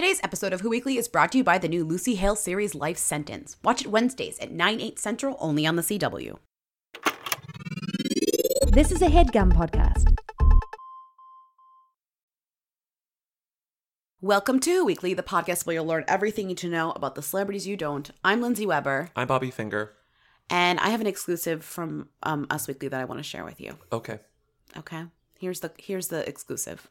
Today's episode of Who Weekly is brought to you by the new Lucy Hale series Life Sentence. Watch it Wednesdays at 9, 8 central, only on The CW. This is a HeadGum podcast. Welcome to Weekly, the podcast where you'll learn everything you need to know about the celebrities you don't. I'm Lindsay Weber. I'm Bobby Finger. And I have an exclusive from Us Weekly that I want to share with you. Okay. Here's the exclusive.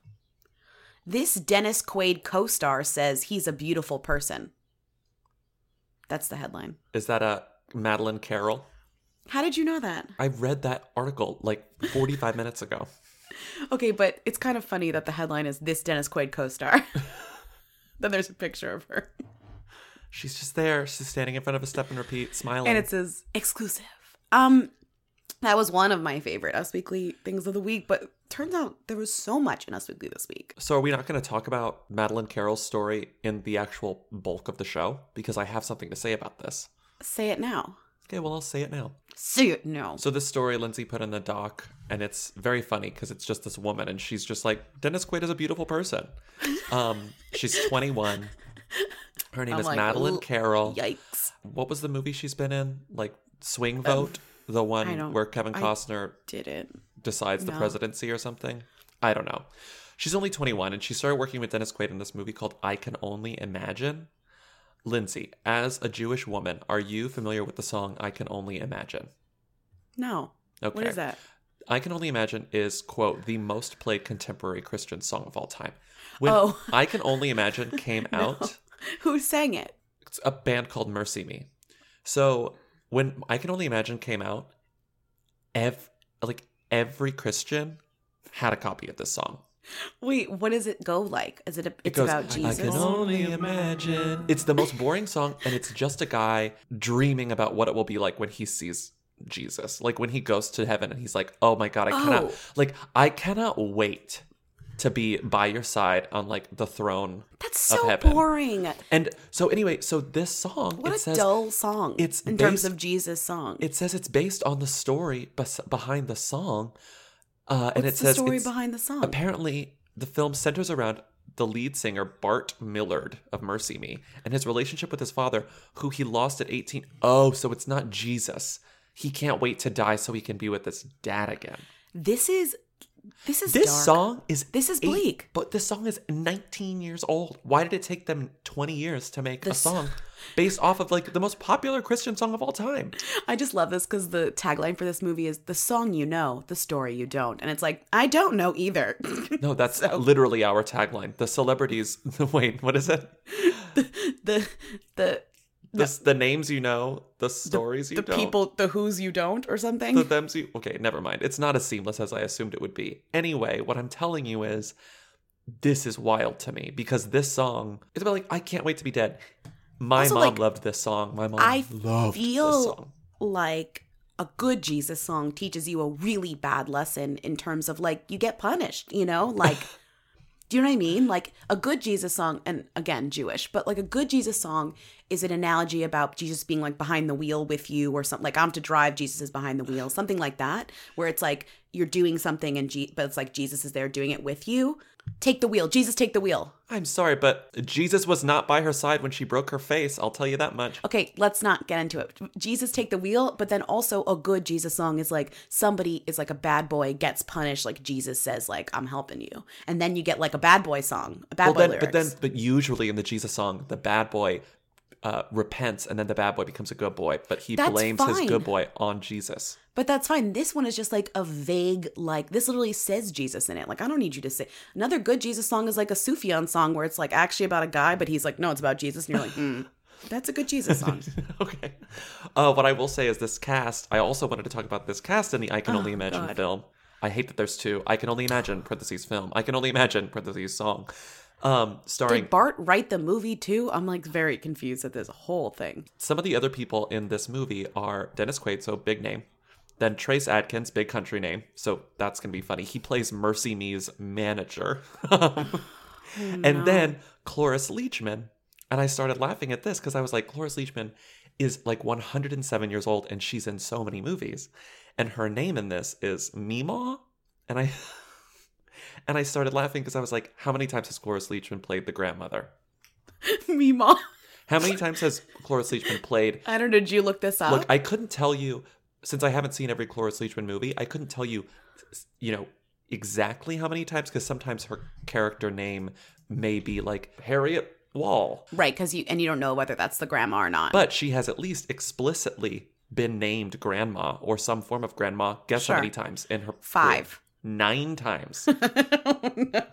This Dennis Quaid co-star says he's a beautiful person. That's the headline. Is that a Madeline Carroll? How did you know that? I read that article like 45 minutes ago. Okay, but it's kind of funny that the headline is this Dennis Quaid co-star. Then there's a picture of her. She's just there. She's standing in front of a step and repeat, smiling. And it says, exclusive. That was one of my favorite Us Weekly things of the week, but turns out there was so much in Us Weekly this week. So are we not going to talk about Madeline Carroll's story in the actual bulk of the show? Because I have something to say about this. Say it now. Okay, well, I'll say it now. Say it now. So this story Lindsay put in the doc, and it's very funny because it's just this woman, and she's just like, Dennis Quaid is a beautiful person. She's 21. Her name is like, Madeline Carroll. Yikes. What was the movie she's been in? Like Swing Vote? The one where Kevin Costner decides the presidency or something? I don't know. She's only 21, and she started working with Dennis Quaid in this movie called I Can Only Imagine. Lindsay, as a Jewish woman, are you familiar with the song I Can Only Imagine? No. Okay. What is that? I Can Only Imagine is, quote, the most played contemporary Christian song of all time. When I Can Only Imagine came out... No. Who sang it? It's a band called Mercy Me. So when I Can Only Imagine came out, every Christian had a copy of this song. Wait, what does it go like? Is it it goes, about Jesus? I can only imagine. It's the most boring song, and it's just a guy dreaming about what it will be like when he sees Jesus. Like when he goes to heaven and he's like, oh my God, I cannot wait to be by your side on like the throne of heaven. That's so boring. And so anyway, so this song, dull song terms of Jesus song. It says it's based on the story behind the song. Behind the song? Apparently, the film centers around the lead singer, Bart Millard of Mercy Me, and his relationship with his father, who he lost at 18. Oh, so it's not Jesus. He can't wait to die so he can be with his dad again. This dark. This is bleak. But this song is 19 years old. Why did it take them 20 years to make a song based off of like the most popular Christian song of all time? I just love this because the tagline for this movie is the song you know, the story you don't. And it's like, I don't know either. No, that's literally our tagline. The celebrities. Wait, what is it? The names you know, the stories you don't. The people, the who's you don't or something. The thems you... Okay, never mind. It's not as seamless as I assumed it would be. Anyway, what I'm telling you is this is wild to me because this song, it's about like, I can't wait to be dead. My also, mom loved this song. My mom loved this song. Like a good Jesus song teaches you a really bad lesson in terms of like, you get punished, you know? Like... Do you know what I mean? Like a good Jesus song, and again, Jewish, but like a good Jesus song is an analogy about Jesus being like behind the wheel with you or something. Like I'm to drive, Jesus is behind the wheel, something like that, where it's like you're doing something and but it's like Jesus is there doing it with you. Take the wheel. Jesus, take the wheel. I'm sorry, but Jesus was not by her side when she broke her face. I'll tell you that much. Okay, let's not get into it. Jesus, take the wheel. But then also a good Jesus song is like somebody is like a bad boy, gets punished. Like Jesus says, like, I'm helping you. And then you get like a bad boy song, lyrics. But usually in the Jesus song, the bad boy repents and then the bad boy becomes a good boy. But he blames his good boy on Jesus. But that's fine. This one is just like a vague, like this literally says Jesus in it. Like, I don't need you to say. Another good Jesus song is like a Sufjan song where it's like actually about a guy, but he's like, no, it's about Jesus. And you're like, that's a good Jesus song. Okay. What I will say is this cast. I also wanted to talk about this cast in the I Can Only Imagine film. I hate that there's two. I Can Only Imagine, (parentheses film. I Can Only Imagine, (parentheses song. Starring. Did Bart write the movie too? I'm like very confused at this whole thing. Some of the other people in this movie are Dennis Quaid, so big name. Then Trace Adkins, big country name. So that's going to be funny. He plays Mercy Me's manager. And then Cloris Leachman. And I started laughing at this because I was like, Cloris Leachman is like 107 years old and she's in so many movies. And her name in this is Meemaw. And I started laughing because I was like, how many times has Cloris Leachman played the grandmother? Meemaw. How many times has Cloris Leachman played? I don't know. Did you look this up? Look, I couldn't tell you, since I haven't seen every Cloris Leachman movie, I couldn't tell you, you know, exactly how many times, because sometimes her character name may be like Harriet Wall. Right, because you don't know whether that's the grandma or not. But she has at least explicitly been named grandma or some form of grandma. Guess how many times in her 5 career? 9 times. Oh, no.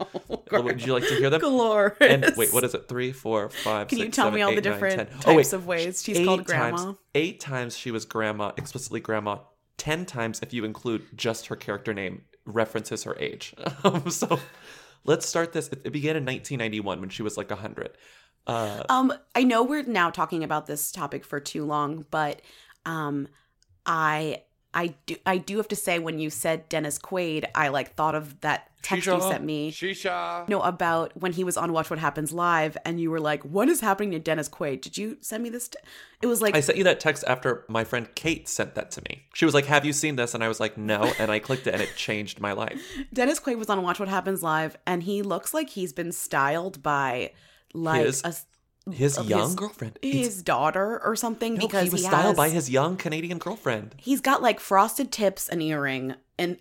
Would you like to hear them? Glorious. And wait, what is it? 3, 4, 5, Can 6, you tell 7, me all 8, the 9, different 10. Types of ways she's called grandma? 8 times she was grandma, explicitly grandma. 10 times if you include just her character name references her age. So let's start this. It began in 1991 when she was like 100. I know we're now talking about this topic for too long, but I do have to say, when you said Dennis Quaid, I like thought of that text you sent me. Shisha. No, about when he was on Watch What Happens Live, and you were like, "What is happening to Dennis Quaid?" Did you send me this? It was like I sent you that text after my friend Kate sent that to me. She was like, "Have you seen this?" And I was like, "No," and I clicked it, and it changed my life. Dennis Quaid was on Watch What Happens Live, and he looks like he's been styled by like his girlfriend. His daughter or something. No, because he was styled by his young Canadian girlfriend. He's got like frosted tips, an earring, and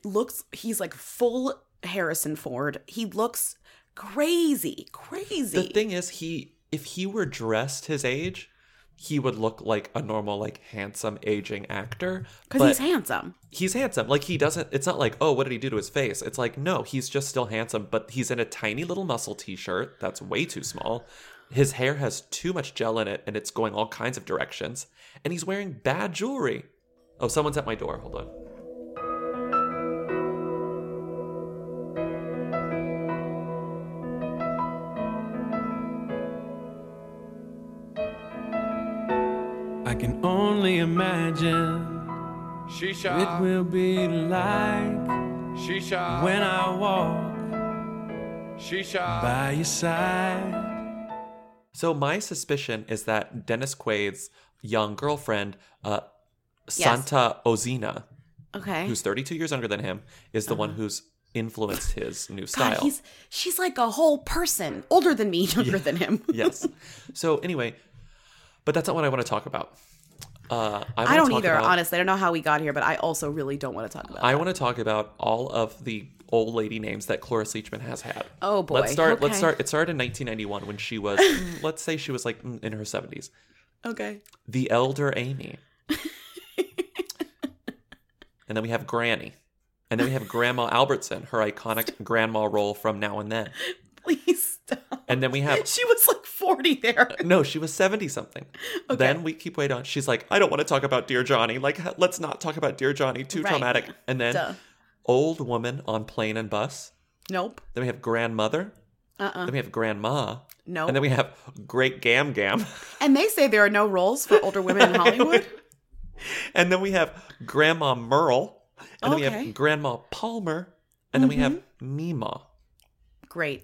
he's like full Harrison Ford. He looks crazy. The thing is, if he were dressed his age, he would look like a normal, like handsome aging actor. Because he's handsome. He's handsome. Like it's not like, oh, what did he do to his face? It's like, no, he's just still handsome, but he's in a tiny little muscle t-shirt that's way too small. His hair has too much gel in it, and it's going all kinds of directions. And he's wearing bad jewelry. Oh, someone's at my door. Hold on. I can only imagine Shisha. It will be like Shisha. When I walk Shisha. By your side. So my suspicion is that Dennis Quaid's young girlfriend, Santa Ozina, who's 32 years younger than him, is the one who's influenced his new style. God, she's like a whole person, older than me, younger than him. Yes. So anyway, but that's not what I want to talk about. I don't either, honestly. I don't know how we got here, but I also really don't want to talk about it. I want to talk about all of the old lady names that Cloris Leachman has had. Oh, boy. Let's start. It started in 1991 when she was, let's say she was like in her 70s. Okay. The Elder Amy. And then we have Granny. And then we have Grandma Albertson, her iconic grandma role from Now and Then. Please stop. And then we have... She was like 40 there. No, she was 70-something. Okay. Then we keep waiting on... She's like, I don't want to talk about Dear Johnny. Like, let's not talk about Dear Johnny. Too traumatic. And then... Duh. Old woman on plane and bus. Nope. Then we have grandmother. Then we have grandma. Nope. And then we have great gam gam. And they say there are no roles for older women in Hollywood. And then we have Grandma Merle. And then we have Grandma Palmer. And then we have Meemaw. Great.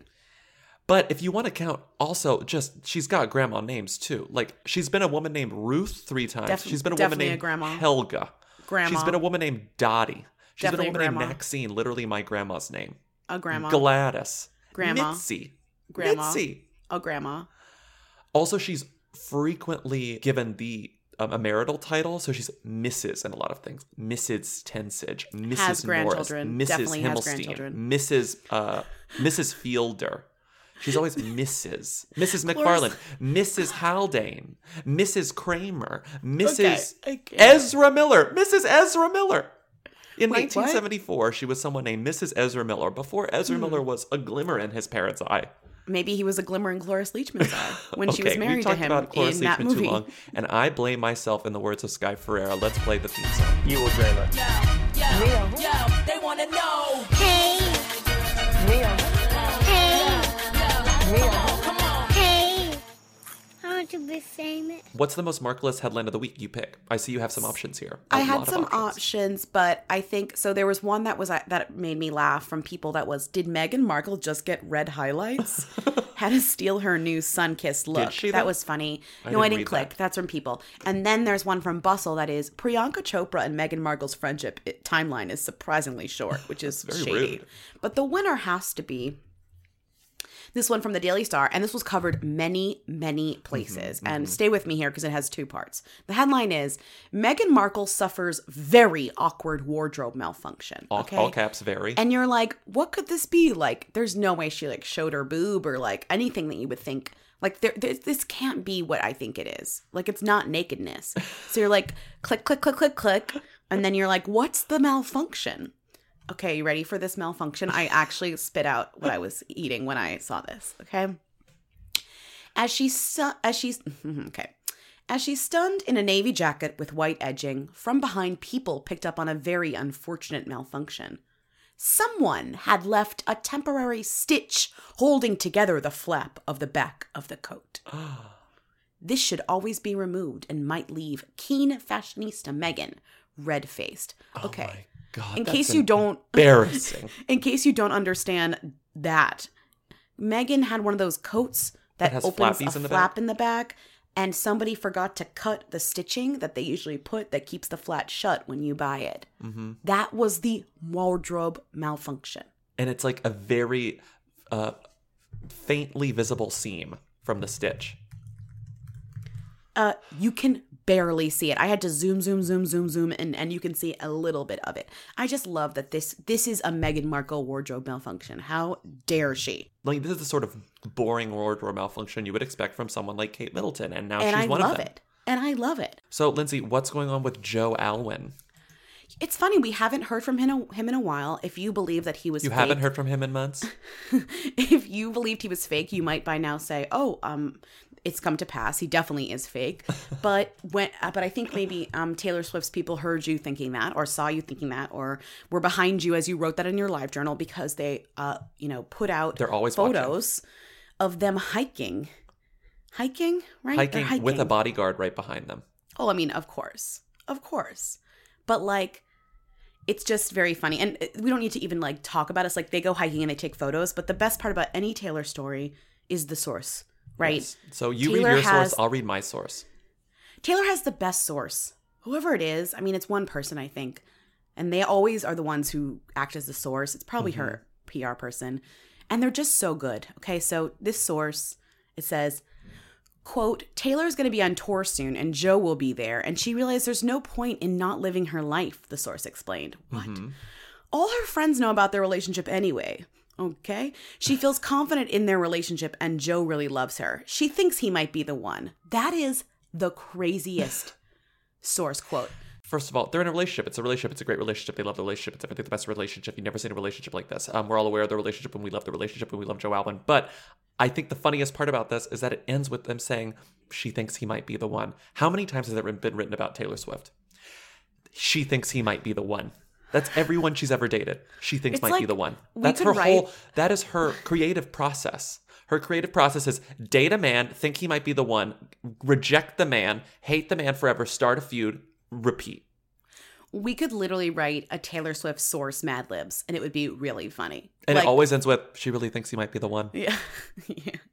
But if you want to count, also just she's got grandma names too. Like she's been a woman named Ruth 3 times. She's been a woman named Helga. Grandma. She's been a woman named Dottie. She's been a woman named Maxine, literally my grandma's name. A grandma. Gladys. Grandma. Mitzi. Grandma. Mitzi. A grandma. Also, she's frequently given the a marital title, so she's Mrs. in a lot of things. Mrs. Tensage. Mrs. Has Norris. Mrs. Definitely Himmelstein. Mrs. Fielder. She's always Mrs. Mrs. McFarland, Mrs. Haldane, Mrs. Kramer, Mrs. Ezra Miller. In 1974, she was someone named Mrs. Ezra Miller, before Ezra Miller was a glimmer in his parents' eye. Maybe he was a glimmer in Cloris Leachman's eye when she was married to him in that movie. Too long, and I blame myself, in the words of Sky Ferreira. Let's play the theme song. You will blame it. Yo, they want to know. Hey. Neil. Hey. Neil. Come on. Hey. I want to be famous. What's the most markless headline of the week you pick? I see you have some options here. I had some options, but I think so. There was one that made me laugh from People that was, did Meghan Markle just get red highlights? How to steal her new sun-kissed look. Did she that was funny. No, I didn't click. That. That's from People. And then there's one from Bustle that is, Priyanka Chopra and Meghan Markle's friendship timeline is surprisingly short, which is very shady. Rude. But the winner has to be This one from the Daily Star, and this was covered many, many places. Mm-hmm, and stay with me here because it has two parts. The headline is, Meghan Markle suffers very awkward wardrobe malfunction. Okay? All caps, very. And you're like, what could this be? Like, there's no way she like showed her boob or like anything that you would think. Like, this can't be what I think it is. Like, it's not nakedness. So you're like, click, click, click, click, click. And then you're like, what's the malfunction? Okay, you ready for this malfunction? I actually spit out what I was eating when I saw this, okay? As she's stunned in a navy jacket with white edging, from behind people picked up on a very unfortunate malfunction. Someone had left a temporary stitch holding together the flap of the back of the coat. This should always be removed and might leave keen fashionista Meghan red-faced. Okay. Oh my God, in case you don't, embarrassing. In case you don't understand that, Meghan had one of those coats that opens a flap in the back, and somebody forgot to cut the stitching that they usually put that keeps the flap shut when you buy it. Mm-hmm. That was the wardrobe malfunction. And it's like a very faintly visible seam from the stitch. You can barely see it. I had to zoom, and you can see a little bit of it. I just love that this is a Meghan Markle wardrobe malfunction. How dare she? Like, this is the sort of boring wardrobe malfunction you would expect from someone like Kate Middleton, and now she's one of them. And I love it. So, Lindsay, what's going on with Joe Alwyn? It's funny, we haven't heard from him in a while. If you believe that he was fake. You haven't heard from him in months? If you believed he was fake, you might by now say, oh, it's come to pass. He definitely is fake. But I think maybe Taylor Swift's people heard you thinking that, or saw you thinking that, or were behind you as you wrote that in your live journal, because they, put out photos of them hiking. Hiking, right? Hiking with a bodyguard right behind them. Oh, I mean, of course. But like, it's just very funny. And we don't need to even like talk about it. It's like they go hiking and they take photos. But the best part about any Taylor story is the source. Right. Yes. So you Taylor read your source, I'll read my source. Taylor has the best source. Whoever it is, I mean, it's one person, I think. And they always are the ones who act as the source. It's probably her PR person. And they're just so good. Okay, so this source, it says, quote, Taylor's going to be on tour soon and Joe will be there. And she realized there's no point in not living her life, the source explained. What? Mm-hmm. All her friends know about their relationship anyway. Okay. She feels confident in their relationship and Joe really loves her. She thinks he might be the one. That is the craziest source quote. First of all, they're in a relationship. It's a relationship. It's a great relationship. They love the relationship. It's, I think, the best relationship. You've never seen a relationship like this. We're all aware of the relationship and we love the relationship and we love Joe Alwyn. But I think the funniest part about this is that it ends with them saying, she thinks he might be the one. How many times has it been written about Taylor Swift? She thinks he might be the one. That's everyone she's ever dated. She thinks it's might like, be the one. That's her whole, that is her creative process. Her creative process is date a man, think he might be the one, reject the man, hate the man forever, start a feud, repeat. We could literally write a Taylor Swift source Mad Libs, and it would be really funny. And like, it always ends with, she really thinks he might be the one. Yeah.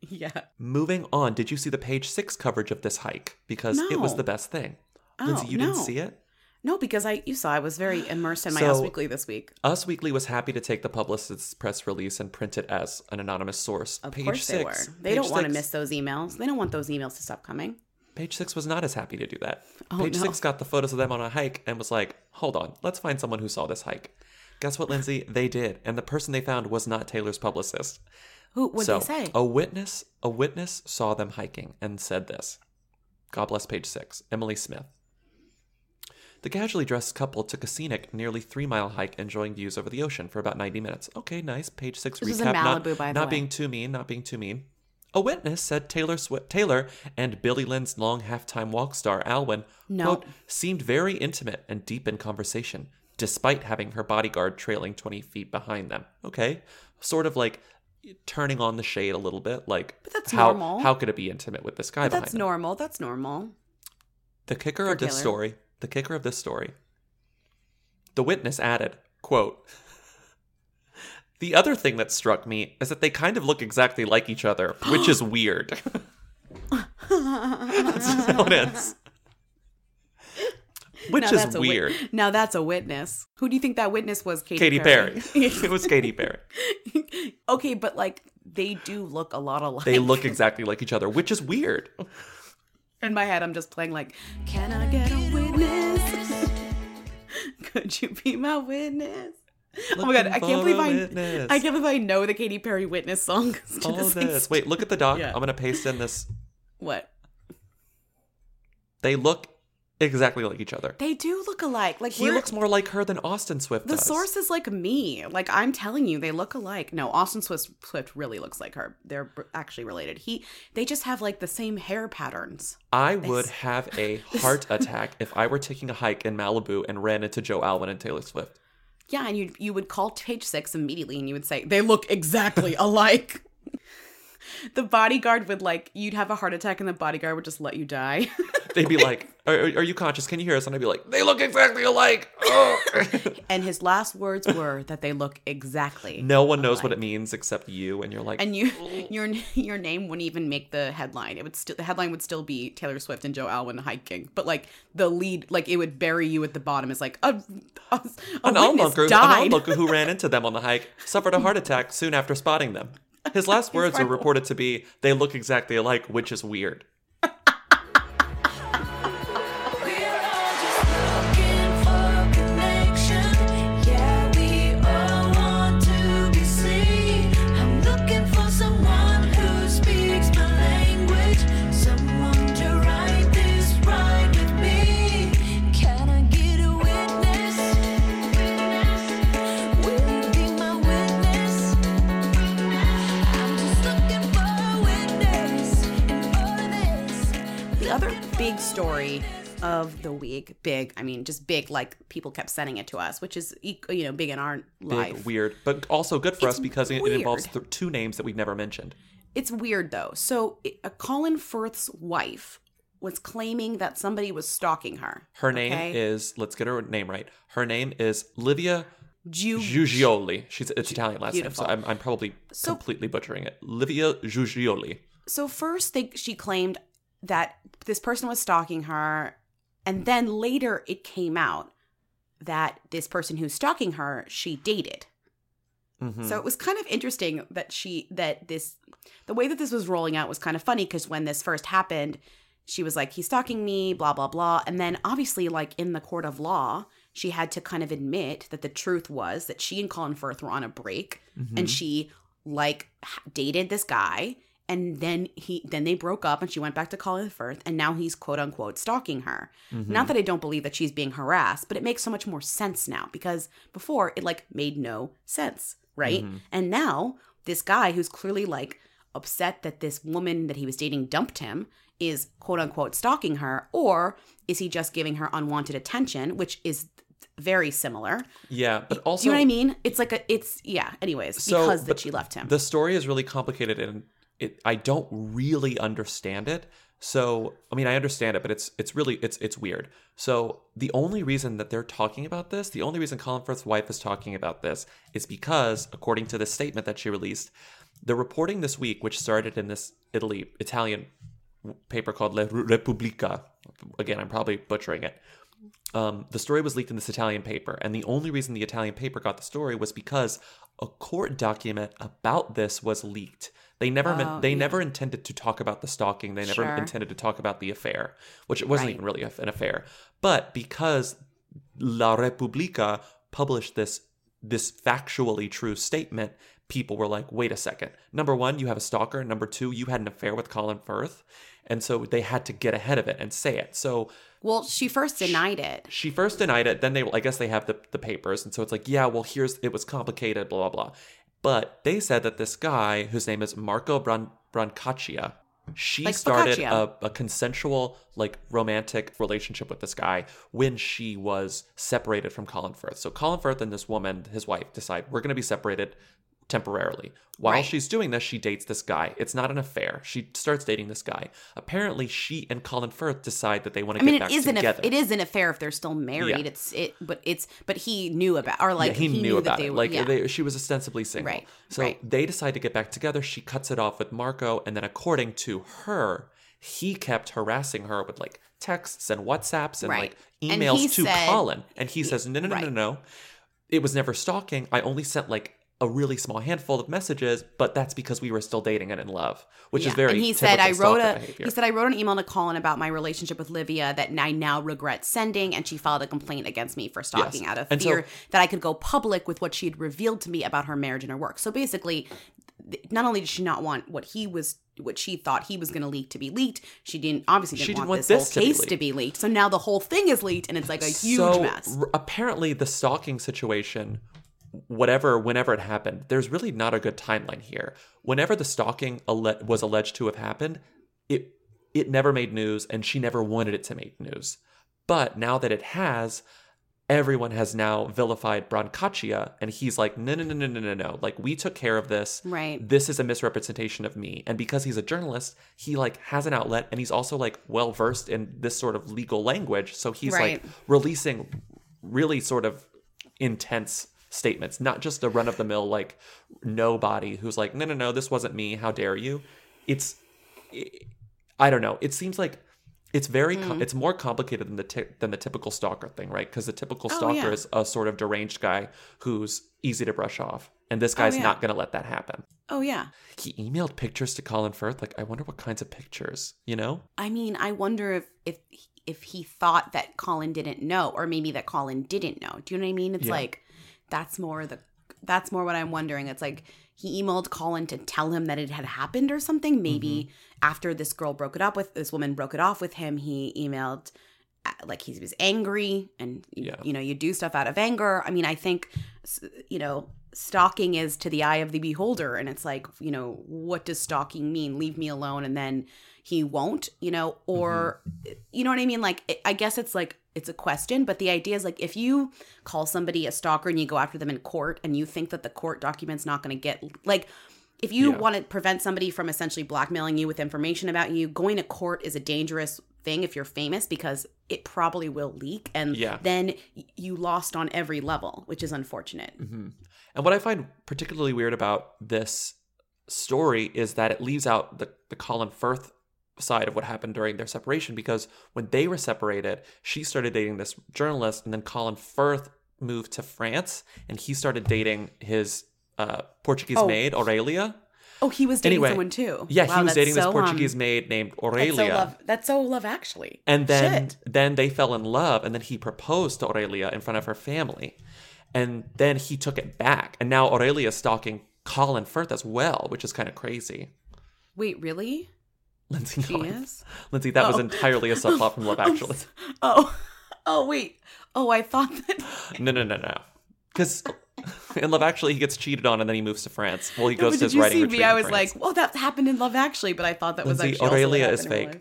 Yeah. Moving on, did you see the Page Six coverage of this hike? Because it was the best thing. Oh, Lindsay, you didn't see it? No, because I was very immersed in my Us Weekly this week. Us Weekly was happy to take the publicist's press release and print it as an anonymous source. Of course they were. They don't want to miss those emails. They don't want those emails to stop coming. Page Six was not as happy to do that. Page Six got the photos of them on a hike and was like, hold on, let's find someone who saw this hike. Guess what, Lindsay? They did. And the person they found was not Taylor's publicist. Who? What did they say? A witness saw them hiking and said this. God bless Page Six. Emily Smith. The casually dressed couple took a scenic, nearly 3-mile hike, enjoying views over the ocean for about 90 minutes. Okay, nice. Page Six this recap. Is in Malibu, by the way. Not being too mean. A witness said Taylor and Billy Lynn's long halftime walk star Alwyn, quote, seemed very intimate and deep in conversation, despite having her bodyguard trailing 20 feet behind them. Okay, sort of like turning on the shade a little bit. Like, but that's normal. How could it be intimate with this guy behind them? That's normal. The kicker for of Taylor. This story. The witness added, quote, the other thing that struck me is that they kind of look exactly like each other, which is weird. That's how it ends. Which is weird. Now that's a witness. Who do you think that witness was? Katy Perry. It was Katy Perry. Okay, but like they do look a lot alike. They look exactly like each other, which is weird. In my head, I'm just playing like, can I get a witness? Could you be my witness? Looking, oh my god, I can't believe I know the Katy Perry Witness song. All this. Wait, look at the doc. Yeah. I'm gonna paste in this. What? They look exactly like each other. They do look alike. Like he looks more like her than Austin Swift does. The source is like me. Like I'm telling you, they look alike. No, Austin Swift really looks like her. They're actually related. They just have like the same hair patterns. I would have a heart attack if I were taking a hike in Malibu and ran into Joe Alwyn and Taylor Swift. Yeah, and you would call Page 6 immediately and you would say, they look exactly alike. The bodyguard would you'd have a heart attack and the bodyguard would just let you die. They'd be like, are you conscious? Can you hear us? And I'd be like, they look exactly alike. And his last words were that they look exactly No one alike. Knows what it means except you. And you're like. And your name wouldn't even make the headline. The headline would still be Taylor Swift and Joe Alwyn hiking. But the lead, it would bury you at the bottom. It's like an onlooker who ran into them on the hike suffered a heart attack soon after spotting them. His last words were reported to be, they look exactly alike, which is weird. Big story of the week. Big. I mean, just big, people kept sending it to us, which is, big in our life. Big, weird, but also good for us because it involves two names that we've never mentioned. It's weird, though. So Colin Firth's wife was claiming that somebody was stalking her. Her name is, let's get her name right. Her name is Livia Giuggioli. It's Italian last name, so I'm probably completely butchering it. Livia Giuggioli. So first she claimed that this person was stalking her, and then later it came out that this person who's stalking her, she dated. Mm-hmm. So it was kind of interesting that the way that this was rolling out was kind of funny because when this first happened, she was like, he's stalking me, blah, blah, blah. And then obviously in the court of law, she had to kind of admit that the truth was that she and Colin Firth were on a break, mm-hmm. and she dated this guy. And then they broke up and she went back to Colin Firth and now he's quote unquote stalking her. Mm-hmm. Not that I don't believe that she's being harassed, but it makes so much more sense now because before it made no sense, right? Mm-hmm. And now this guy who's clearly upset that this woman that he was dating dumped him is quote unquote stalking her, or is he just giving her unwanted attention, which is very similar. Yeah, but also, do you know what I mean? Because that she left him. The story is really complicated and I don't really understand it. So, I mean, I understand it, but it's really weird. So the only reason that they're talking about this, the only reason Colin Firth's wife is talking about this is because, according to this statement that she released, the reporting this week, which started in this Italian paper called La Repubblica. Again, I'm probably butchering it. The story was leaked in this Italian paper. And the only reason the Italian paper got the story was because a court document about this was leaked. They never never intended to talk about the stalking. They never intended to talk about the affair, which it wasn't even really an affair. But because La Repubblica published this factually true statement, people were like, wait a second. Number one, you have a stalker. Number two, you had an affair with Colin Firth. And so they had to get ahead of it and say it. So, well, she first denied it. She first denied it. Then I guess they have the papers. And so it's like, yeah, well, it was complicated, blah, blah, blah. But they said that this guy, whose name is Marco Brancaccia, she started a consensual, romantic relationship with this guy when she was separated from Colin Firth. So Colin Firth and this woman, his wife, decide we're going to be separated temporarily. While she's doing this, she dates this guy. It's not an affair. She starts dating this guy. Apparently, she and Colin Firth decide that they want to get back together. It is an affair if they're still married. Yeah. But he knew about he knew about it. She was ostensibly single. Right. So they decide to get back together. She cuts it off with Marco, and then according to her, he kept harassing her with like texts and WhatsApps and right. like emails to Colin. And he says, no. It was never stalking. I only sent like a really small handful of messages, but that's because we were still dating and in love, which is very typical stalker behavior. He said, I wrote an email to Colin about my relationship with Livia that I now regret sending, and she filed a complaint against me for stalking out of fear that I could go public with what she had revealed to me about her marriage and her work. So basically, not only did she not want what she thought he was going to leak to be leaked, she didn't want this whole case to be leaked. So now the whole thing is leaked, and it's like a huge mess. Apparently, the stalking situation, whenever it happened, there's really not a good timeline here. Whenever the stalking was alleged to have happened, it never made news, and she never wanted it to make news. But now that it has, everyone has now vilified Brancaccia, and he's like, no. Like, we took care of this. Right. This is a misrepresentation of me. And because he's a journalist, he like has an outlet, and he's also like well versed in this sort of legal language. So he's like releasing really sort of intense statements, not just a run-of-the-mill like nobody who's like no, this wasn't me, how dare you. I don't know, it seems like it's very it's more complicated than the typical stalker thing, right? Because the typical stalker is a sort of deranged guy who's easy to brush off, and this guy's not gonna let that happen. He emailed pictures to Colin Firth. Like, I wonder what kinds of pictures, you know? I mean, I wonder if he thought that Colin didn't know, or maybe that Colin didn't know. Do you know what I mean? It's like, That's more what I'm wondering. It's like he emailed Colin to tell him that it had happened or something. Maybe after this woman broke it off with him, he emailed like he was angry, and you know, you do stuff out of anger. I mean, I think, you know, stalking is to the eye of the beholder, and it's like, you know, what does stalking mean? Leave me alone, and then he won't, you know, or you know what I mean? Like, I guess it's like, it's a question, but the idea is like, if you call somebody a stalker and you go after them in court, and you think that the court document's not going to get, like, if you want to prevent somebody from essentially blackmailing you with information about you, going to court is a dangerous thing if you're famous, because it probably will leak, and then you lost on every level, which is unfortunate. And what I find particularly weird about this story is that it leaves out the Colin Firth side of what happened during their separation, because when they were separated, she started dating this journalist, and then Colin Firth moved to France, and he started dating his Portuguese maid, Aurelia. Oh, he was dating someone too. Yeah, wow, he was dating this Portuguese maid named Aurelia. That's so Love Actually. And then they fell in love, and then he proposed to Aurelia in front of her family, and then he took it back, and now Aurelia is stalking Colin Firth as well, which is kind of crazy. Wait, really? Lindsay, she is? Lindsay, that was entirely a subplot from Love Actually. Oh, wait. Oh, I thought that. No. Because in Love Actually, he gets cheated on, and then he moves to France. Well, he goes to his writing retreat. I was France. Like, "Oh, that happened in Love Actually," but I thought that Lindsay, was actually Aurelia is fake.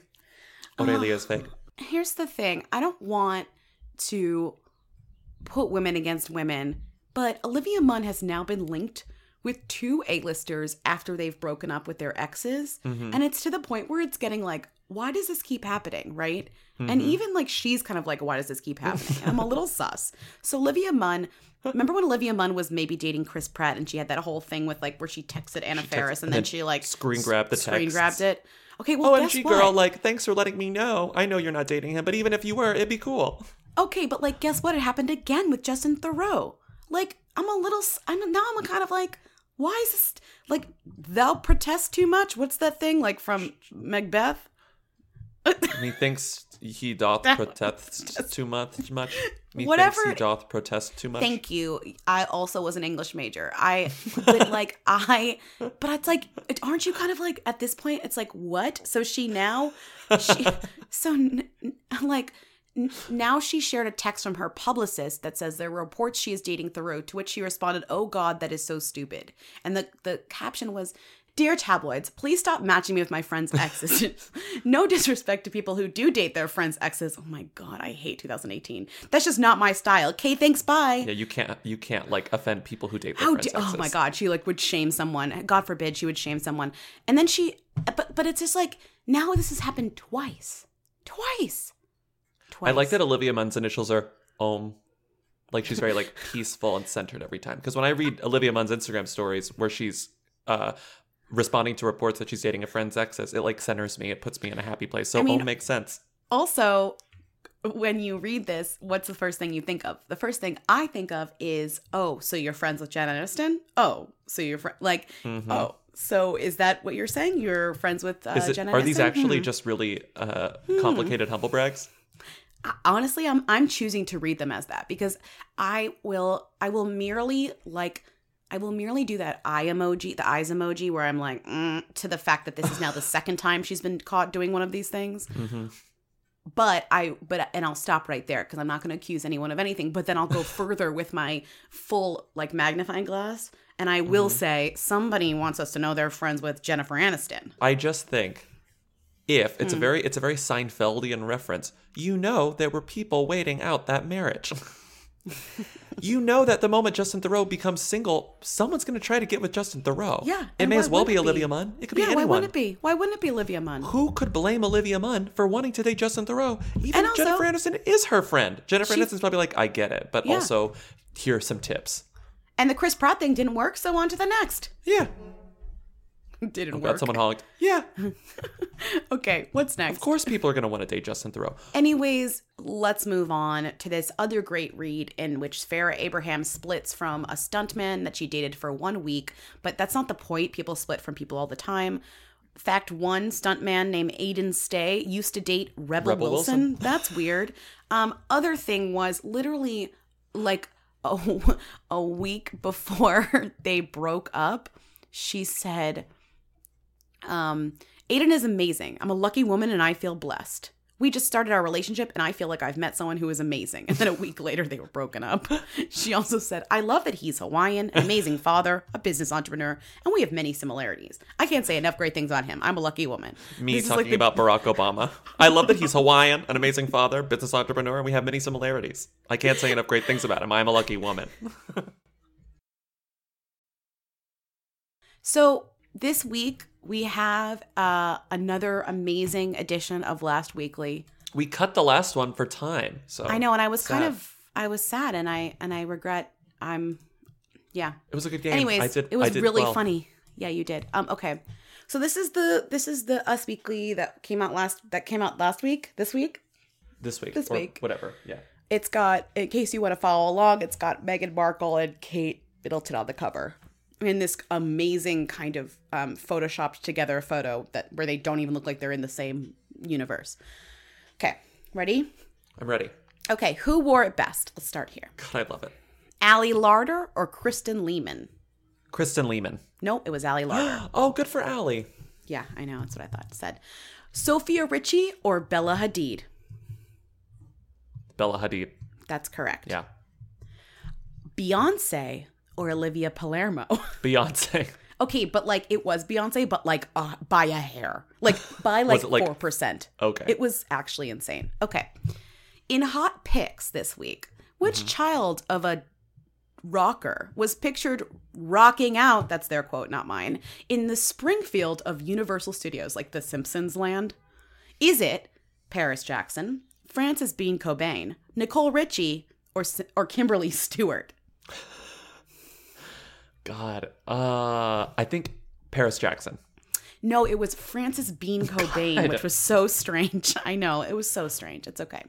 Aurelia is fake. Here's the thing: I don't want to put women against women, but Olivia Munn has now been linked with two A-listers after they've broken up with their exes. And it's to the point where it's getting like, why does this keep happening, right? And even like, she's kind of like, why does this keep happening? And I'm a little sus. So Olivia Munn, remember when Olivia Munn was maybe dating Chris Pratt, and she had that whole thing with like, where she texted Anna Faris, and then she like screen grabbed it. Okay, well, guess what? OMG girl, like, thanks for letting me know. I know you're not dating him, but even if you were, it'd be cool. Okay, but like, guess what? It happened again with Justin Theroux. Like, I'm kind of like, why is this, like, thou protest too much? What's that thing, like, from Macbeth? He thinks he doth protest too much. He doth protest too much. Thank you. I also was an English major. But it's like, aren't you kind of like, at this point, it's like, what? So now she shared a text from her publicist that says there were reports she is dating Theroux, to which she responded, "Oh God, that is so stupid." And the caption was, "Dear tabloids, please stop matching me with my friends' exes. No disrespect to people who do date their friends' exes." Oh my God, I hate 2018. That's just not my style. Okay, thanks, bye. Yeah, you can't like offend people who date their friends' exes. Oh my God, she like would shame someone. God forbid she would shame someone. And then but it's just like, now this has happened twice. Twice. I like that Olivia Munn's initials are Om. Like, she's very like peaceful and centered every time. Because when I read Olivia Munn's Instagram stories, where she's responding to reports that she's dating a friend's exes, it like centers me. It puts me in a happy place. So it all makes sense. Also, when you read this, what's the first thing you think of? The first thing I think of is, oh, so you're friends with Jen Aniston? Oh, so you're like, mm-hmm. oh, so is that what you're saying? You're friends with Jen Aniston? Are these actually just really complicated humble brags? Honestly, I'm choosing to read them as that because I will merely do that eye emoji, the eyes emoji, where I'm like, to the fact that this is now the second time she's been caught doing one of these things. Mm-hmm. But I'll stop right there because I'm not going to accuse anyone of anything. But then I'll go further with my full like magnifying glass, and I will say somebody wants us to know they're friends with Jennifer Aniston. I just think if it's a very Seinfeldian reference, there were people waiting out that marriage. That the moment Justin Theroux becomes single, someone's going to try to get with Justin Theroux. Yeah. It may as well be Olivia Munn. It could be anyone. Why wouldn't it be Olivia Munn? Who could blame Olivia Munn for wanting to date Justin Theroux? Even also, Jennifer Aniston is her friend. Jennifer Aniston's probably like, I get it, but also here are some tips. And the Chris Pratt thing didn't work, so on to the next. Yeah. Didn't work. Got someone hogged. Yeah. Okay, what's next? Of course people are going to want to date Justin Theroux. Anyways, let's move on to this other great read in which Farrah Abraham splits from a stuntman that she dated for 1 week. But that's not the point. People split from people all the time. Fact one, stuntman named Aiden Stay used to date Rebel Wilson. That's weird. Other thing was literally like a week before they broke up, she said... Aiden is amazing. I'm a lucky woman and I feel blessed. We just started our relationship and I feel like I've met someone who is amazing. And then a week later, they were broken up. She also said, I love that he's Hawaiian, an amazing father, a business entrepreneur, and we have many similarities. I can't say enough great things on him. I'm a lucky woman. Talking about Barack Obama. I love that he's Hawaiian, an amazing father, business entrepreneur, and we have many similarities. I can't say enough great things about him. I'm a lucky woman. So this week... we have another amazing edition of Last Weekly. We cut the last one for time, so I know, and I was kind of sad, and I regret. It was a good game. Anyways, it was really funny. Yeah, you did. Okay, so this is the Us Weekly that came out last week. This week, whatever. Yeah, it's got. In case you want to follow along, it's got Meghan Markle and Kate Middleton on the cover. In this amazing kind of photoshopped together photo where they don't even look like they're in the same universe. Okay, ready? I'm ready. Okay, who wore it best? Let's start here. God, I love it. Allie Larder or Kristen Lehman? Kristen Lehman. No, it was Allie Larder. Oh, good for Allie. Yeah, I know. That's what I thought. Said Sophia Richie or Bella Hadid? Bella Hadid. That's correct. Yeah. Beyonce or Olivia Palermo? Beyonce. Okay, but like it was Beyonce, but like by a hair. Like by like 4%. Okay. It was actually insane. Okay. In Hot Picks this week, which child of a rocker was pictured rocking out, that's their quote, not mine, in the Springfield of Universal Studios, like the Simpsons land? Is it Paris Jackson, Frances Bean Cobain, Nicole Richie, or Kimberly Stewart? God, I think Paris Jackson. No, it was Frances Bean Cobain, God. Which was so strange. I know, it was so strange. It's okay.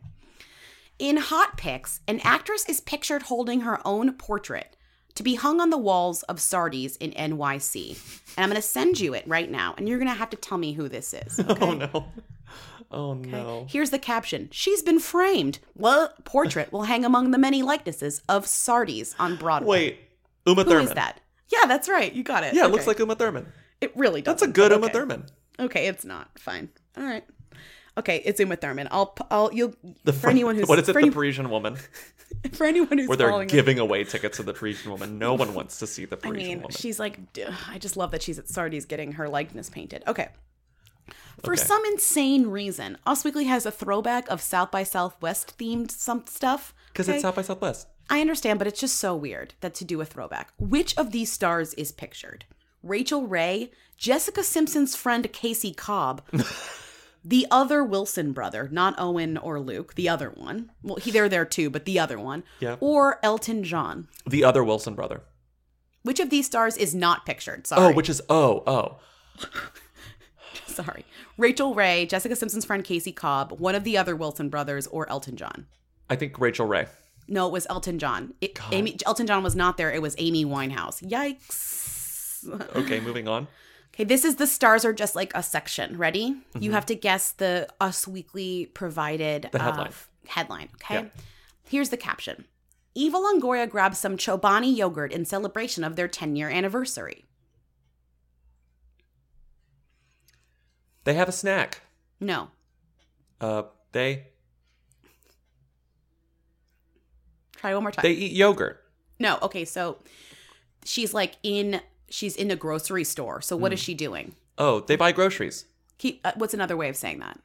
In Hot Picks, an actress is pictured holding her own portrait to be hung on the walls of Sardi's in NYC. And I'm going to send you it right now, and you're going to have to tell me who this is. Okay? Oh, no. Oh, okay. No. Here's the caption. She's been framed. Well, portrait will hang among the many likenesses of Sardi's on Broadway. Wait, Uma Thurman. Who is that? Yeah, that's right. You got it. Yeah, it looks like Uma Thurman. It really does. That's a good Uma Thurman. Okay, it's not. Fine. All right. Okay, it's Uma Thurman. The Parisian Woman? For anyone who's giving away tickets to the Parisian Woman. No one wants to see the Parisian Woman. She's like, I just love that she's at Sardi's getting her likeness painted. Okay. For some insane reason, Us Weekly has a throwback of South by Southwest themed some stuff. Because it's South by Southwest. I understand, but it's just so weird that to do a throwback. Which of these stars is pictured? Rachel Ray, Jessica Simpson's friend Casey Cobb, the other Wilson brother, not Owen or Luke, the other one. Well, they're there too, but the other one. Yeah. Or Elton John. The other Wilson brother. Which of these stars is not pictured? Sorry. Sorry. Rachel Ray, Jessica Simpson's friend Casey Cobb, one of the other Wilson brothers, or Elton John? I think Rachel Ray. No, it was Elton John. Elton John was not there. It was Amy Winehouse. Yikes. Okay, moving on. Okay, this is the stars are just like a section. Ready? Mm-hmm. You have to guess the Us Weekly provided headline. Okay. Yeah. Here's the caption. Eva Longoria grabs some Chobani yogurt in celebration of their 10-year anniversary. They have a snack. No. Try one more time. They eat yogurt. No. Okay. So she's in a grocery store. So what is she doing? Oh, they buy groceries. What's another way of saying that?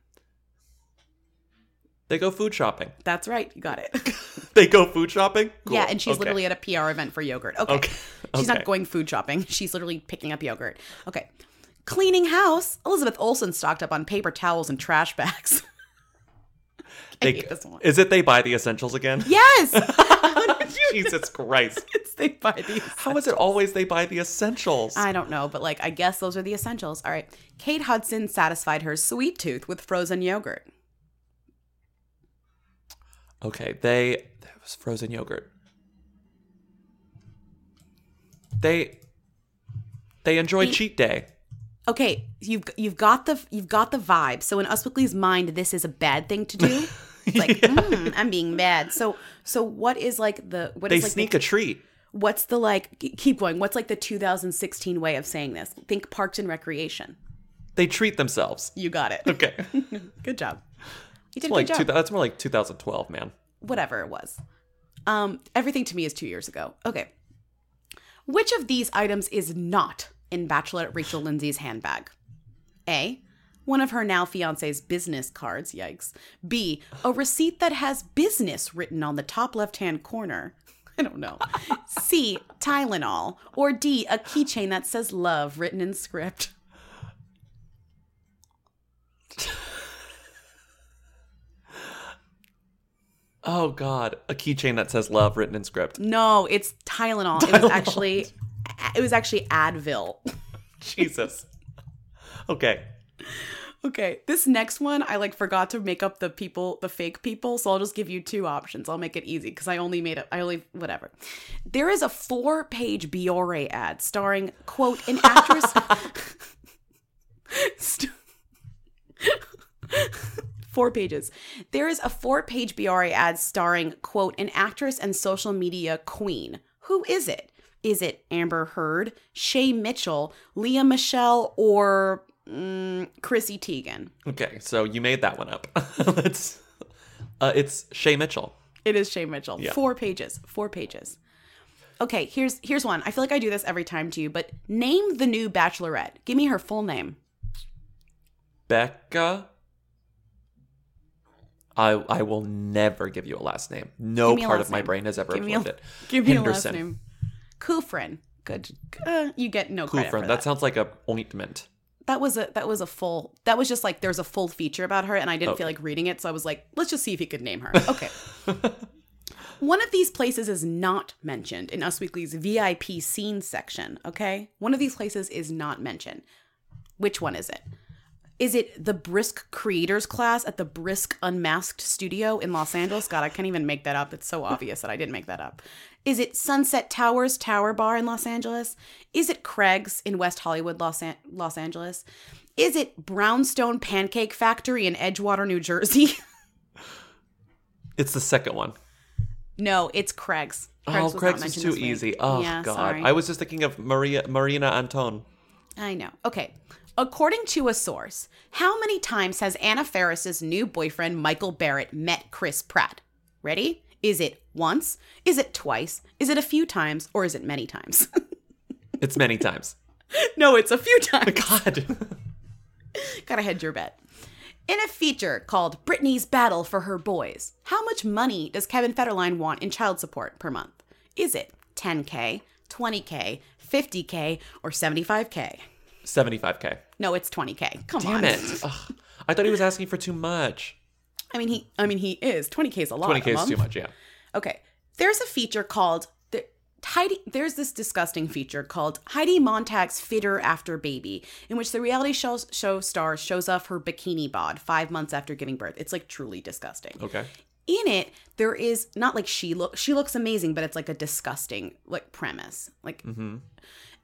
They go food shopping. That's right. You got it. They go food shopping? Cool. Yeah. And she's literally at a PR event for yogurt. Okay. She's not going food shopping. She's literally picking up yogurt. Okay. Cleaning house. Elizabeth Olsen stocked up on paper towels and trash bags. Is it they buy the essentials again? Yes. Jesus Christ. It's they buy the essentials. How is it always they buy the essentials? I don't know, but I guess those are the essentials. All right. Kate Hudson satisfied her sweet tooth with frozen yogurt. Okay. That was frozen yogurt. They enjoyed cheat day. Okay, you've got the vibe. So in Us Weekly's mind, this is a bad thing to do. It's like I'm being mad. So what is a treat. What's the keep going? What's the 2016 way of saying this? Think Parks and Recreation. They treat themselves. You got it. Okay, good job. You did a good job. That's more like 2012, man. Whatever it was, everything to me is 2 years ago. Okay, which of these items is not in Bachelorette Rachel Lindsay's handbag? A, one of her now fiance's business cards. Yikes. B, a receipt that has business written on the top left-hand corner. I don't know. C, Tylenol. Or D, a keychain that says love written in script. Oh, God. A keychain that says love written in script. No, it's Tylenol. It was actually... Advil. Jesus. Okay. This next one, I forgot to make up the fake people. So I'll just give you two options. I'll make it easy because whatever. There is a 4-page Biore ad starring, quote, an actress. Four pages. There is a 4-page Biore ad starring, quote, an actress and social media queen. Who is it? Is it Amber Heard, Shay Mitchell, Leah Michelle, or Chrissy Teigen? Okay, so you made that one up. It's Shay Mitchell. It is Shay Mitchell. Yeah. Four pages. Okay, here's one. I feel I do this every time to you, but name the new Bachelorette. Give me her full name. Becca. I will never give you a last name. No part of my brain has ever absorbed it. Give me a last name. Kufrin. Good. You get no credit for that. That sounds like a ointment. That was just there's a full feature about her and I didn't feel like reading it. So I was like, let's just see if he could name her. Okay. One of these places is not mentioned in Us Weekly's VIP scene section. Okay. One of these places is not mentioned. Which one is it? Is it the Brisk Creators class at the Brisk Unmasked studio in Los Angeles? God, I can't even make that up. It's so obvious that I didn't make that up. Is it Sunset Towers Tower Bar in Los Angeles? Is it Craig's in West Hollywood, Los Angeles? Is it Brownstone Pancake Factory in Edgewater, New Jersey? It's the second one. No, it's Craig's. Craig's is too easy. Oh, yeah, God. Sorry. I was just thinking of Marina Anton. I know. Okay. According to a source, how many times has Anna Faris's new boyfriend, Michael Barrett, met Chris Pratt? Ready? Is it once? Is it twice? Is it a few times? Or is it many times? It's many times. No, it's a few times. God. Gotta hedge your bet. In a feature called Britney's Battle for Her Boys, how much money does Kevin Federline want in child support per month? Is it 10K, 20K, 50K, or 75K? 75K. No, it's 20K. Damn on. Damn it! Ugh. I thought he was asking for too much. I mean, he is. 20K is a lot. 20K is too much. Yeah. Okay. There's a feature called Heidi, there's this disgusting feature called Heidi Montag's Fitter After Baby, in which the reality show star shows off her bikini bod 5 months after giving birth. It's like truly disgusting. Okay. In it, there is not like she looks amazing, but it's like a disgusting like premise. Like, mm-hmm.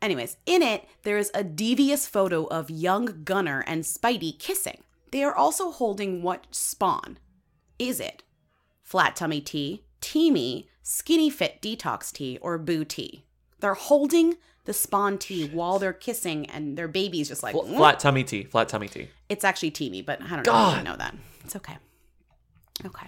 Anyways, in it, there is a devious photo of young Gunner and Spidey kissing. They are also holding what spawn? Is it Flat Tummy Tea, Teamy, Skinny Fit Detox Tea, or Boo Tea? They're holding the spawn tea while they're kissing, and their baby's just like... Flat Tummy Tea. It's actually Teamy, but I don't know that. It's okay. Okay.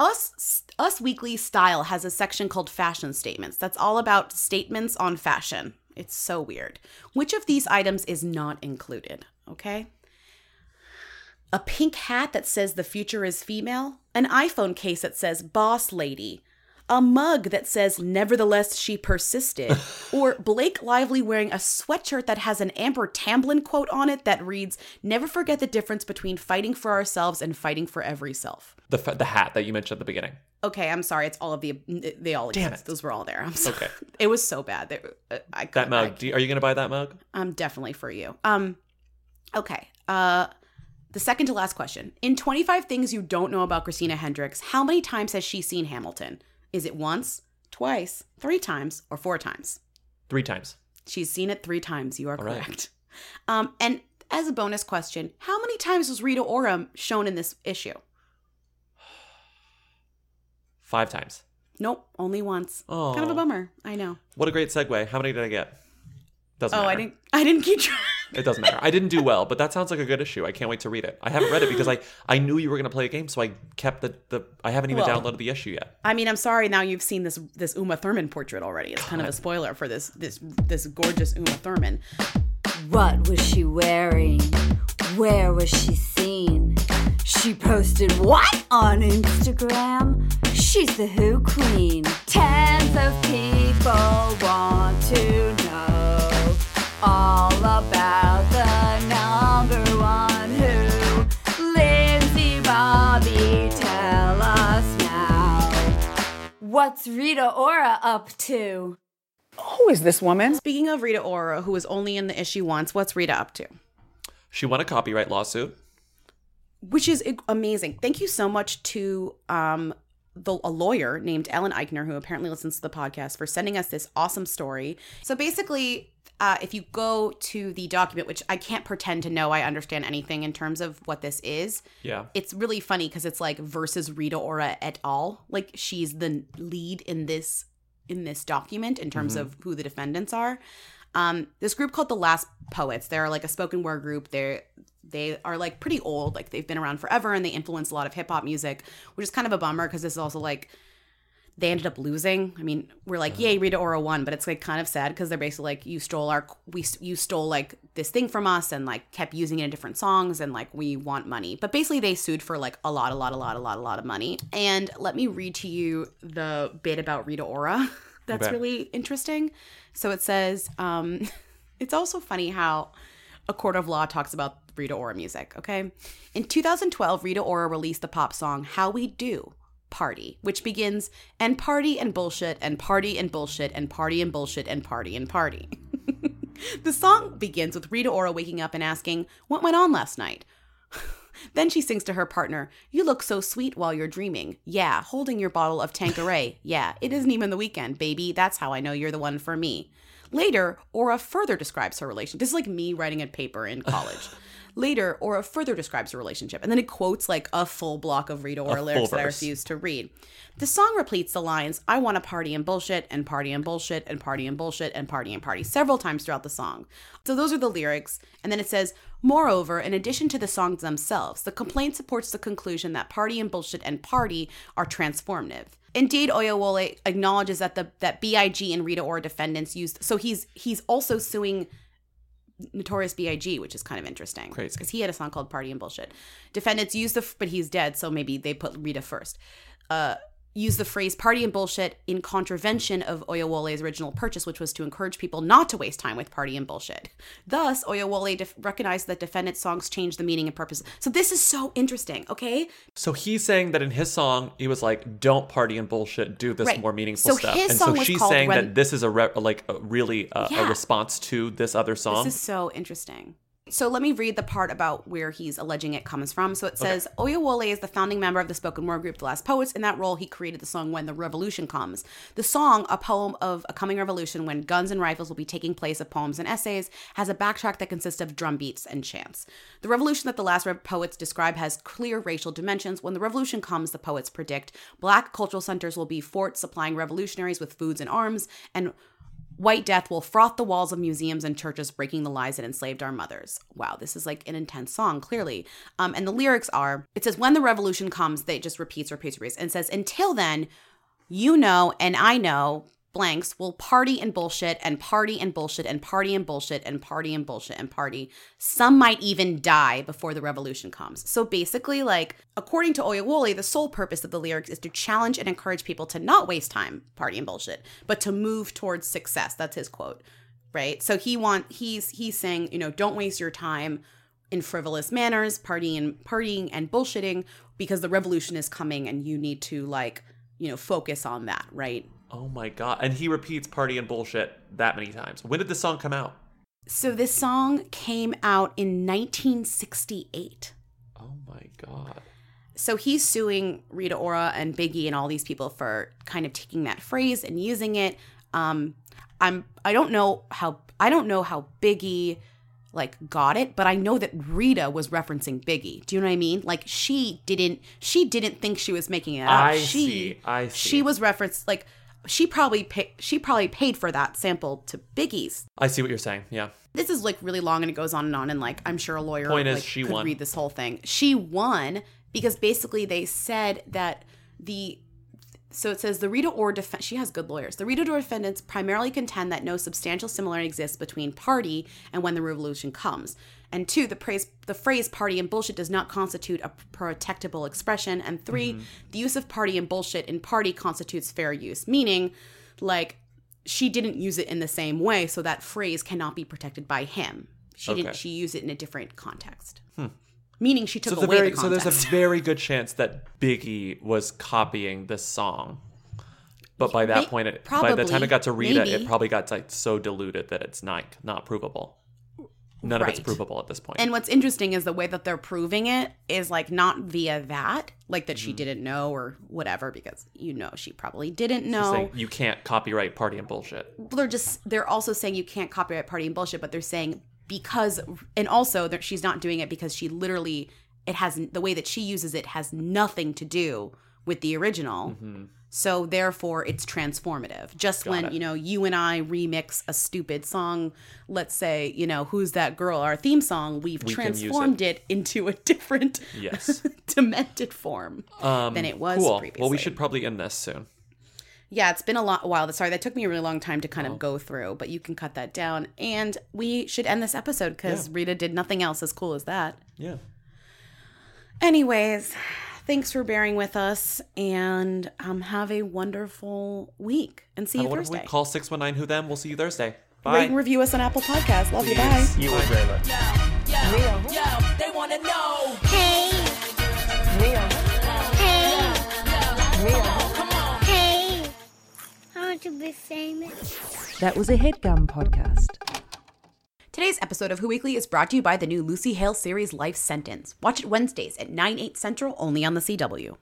Us Weekly Style has a section called Fashion Statements. That's all about statements on fashion. It's so weird. Which of these items is not included? Okay. A pink hat that says the future is female. An iPhone case that says boss lady. A mug that says, nevertheless, she persisted. Or Blake Lively wearing a sweatshirt that has an Amber Tamblyn quote on it that reads, never forget the difference between fighting for ourselves and fighting for every self. The hat that you mentioned at the beginning. Okay, I'm sorry. It's all of the... They all exist. Damn it. Those were all there. I'm sorry. Okay. It was so bad. That mug. Are you going to buy that mug? Definitely for you. Okay. The second to last question. In 25 things you don't know about Christina Hendricks, how many times has she seen Hamilton? Is it once, twice, three times, or four times? Three times. She's seen it three times. You are all correct. Right. And as a bonus question, how many times was Rita Ora shown in this issue? 5 times. Nope, only once. Oh. Kind of a bummer. I know. What a great segue. How many did I get? Doesn't matter. I didn't keep track. It doesn't matter. I didn't do well, but that sounds like a good issue. I can't wait to read it. I haven't read it because I knew you were going to play a game, so I kept the I haven't even downloaded the issue yet. I mean, I'm sorry. Now you've seen this Uma Thurman portrait already. It's kind of a spoiler for this gorgeous Uma Thurman. What was she wearing? Where was she seen? She posted what on Instagram? She's the Who Queen. Tens of people want to know all about the number one who. Lindsay, Bobby, tell us now. What's Rita Ora up to? Who is this woman? Speaking of Rita Ora, who was only in the issue once, what's Rita up to? She won a copyright lawsuit. Which is amazing. Thank you so much to... a lawyer named Ellen Eichner, who apparently listens to the podcast, for sending us this awesome story. So basically, if you go to the document, which I can't pretend to know I understand anything in terms of what this is. Yeah. It's really funny because it's like versus Rita Ora et al. Like she's the lead in this document in terms mm-hmm. of who the defendants are. This group called The Last Poets. They're like a spoken word group. They are like pretty old, like they've been around forever, and they influence a lot of hip hop music, which is kind of a bummer because this is also like they ended up losing. I mean, we're like, yay, Rita Ora won, but it's like kind of sad because they're basically like, you stole like this thing from us and like kept using it in different songs and like we want money. But basically, they sued for like a lot of money. And let me read to you the bit about Rita Ora that's really interesting. So it says, it's also funny how a court of law talks about Rita Ora music, okay? In 2012, Rita Ora released the pop song How We Do, Party, which begins, and party and bullshit, and party and bullshit, and party and bullshit, and party and party. The song begins with Rita Ora waking up and asking, what went on last night? Then she sings to her partner, you look so sweet while you're dreaming. Yeah, holding your bottle of Tanqueray. Yeah, it isn't even the weekend, baby. That's how I know you're the one for me. Later, Ora further describes her relationship. This is like me writing a paper in college. Later, Ora further describes her relationship. And then it quotes like a full block of Rita Ora lyrics that I refuse to read. The song repeats the lines, I want to party and bullshit, and party and bullshit, and party and bullshit, and party and party, several times throughout the song. So those are the lyrics. And then it says, moreover, in addition to the songs themselves, the complaint supports the conclusion that party and bullshit and party are transformative. Indeed, Oyewole acknowledges that B.I.G. and Rita Ora defendants used... So he's also suing... Notorious B.I.G., which is kind of interesting. Crazy. Because he had a song called Party and Bullshit. Defendants used but he's dead, so maybe they put Rita first. use the phrase party and bullshit in contravention of Oyawole's original purchase, which was to encourage people not to waste time with party and bullshit. Thus, Oyewole recognized that defendant's songs change the meaning and purpose. So this is so interesting, okay? So he's saying that in his song, he was like, don't party and bullshit, do this more meaningful stuff. And so she's saying that this is a response to this other song. This is so interesting. So let me read the part about where he's alleging it comes from. So it says, Oyewole is the founding member of the spoken word group The Last Poets. In that role, he created the song When the Revolution Comes. The song, a poem of a coming revolution when guns and rifles will be taking place of poems and essays, has a backtrack that consists of drum beats and chants. The revolution that The Last Poets describe has clear racial dimensions. When the revolution comes, the poets predict, black cultural centers will be forts supplying revolutionaries with foods and arms, and white death will froth the walls of museums and churches, breaking the lies that enslaved our mothers. Wow, this is like an intense song, clearly. And the lyrics are, it says, when the revolution comes, they just repeats, and says, until then, you know and I know blanks will party and bullshit and party and bullshit and party and bullshit and party and bullshit and party. Some might even die before the revolution comes. So basically, like, according to Oyewole, the sole purpose of the lyrics is to challenge and encourage people to not waste time partying and bullshit, but to move towards success. That's his quote, right? So he's saying, you know, don't waste your time in frivolous manners, partying and bullshitting, because the revolution is coming and you need to, like, you know, focus on that, right? Oh my God. And he repeats party and bullshit that many times. When did this song come out? So this song came out in 1968. Oh my God. So he's suing Rita Ora and Biggie and all these people for kind of taking that phrase and using it. I don't know how Biggie like got it, but I know that Rita was referencing Biggie. Do you know what I mean? Like she didn't think she was making it up. I see. She was referenced, like, she probably paid for that sample to Biggie's. I see what you're saying. Yeah. This is like really long and it goes on and like I'm sure a lawyer could read this whole thing. She won because basically they said that so it says the Rita Ora defense, she has good lawyers. The Rita Ora defendants primarily contend that no substantial similarity exists between party and when the revolution comes. And 2, the phrase party and bullshit does not constitute a protectable expression. And 3, the use of party and bullshit in party constitutes fair use, meaning like she didn't use it in the same way. So that phrase cannot be protected by him. She used it in a different context. Meaning she took away the context. So there's a very good chance that Biggie was copying this song. But by that point, by the time it got to Rita, it probably got like so diluted that it's not provable. None of it's provable at this point. And what's interesting is the way that they're proving it is like not via that, like that she didn't know or whatever, because you know she probably didn't know. So saying you can't copyright party and bullshit. They're also saying you can't copyright party and bullshit, but they're saying she's not doing it because she literally, the way that she uses it has nothing to do with the original. Mm-hmm. So therefore it's transformative. You know, you and I remix a stupid song, let's say, you know, Who's That Girl, our theme song, we transformed it into a different demented form than it was previously. Well, we should probably end this soon. Yeah, it's been a while. Sorry, that took me a really long time to kind of go through, but you can cut that down. And we should end this episode because Rita did nothing else as cool as that. Yeah. Anyways, thanks for bearing with us and have a wonderful week and see you Thursday. Call 619-WHO-THEM. We'll see you Thursday. Bye. Rate and review us on Apple Podcasts. Love you. Bye. You were great. Yo, they want to know. Hey. To be famous. That was a HeadGum podcast. Today's episode of Who Weekly is brought to you by the new Lucy Hale series Life Sentence. Watch it Wednesdays at 9/8 Central, only on the CW.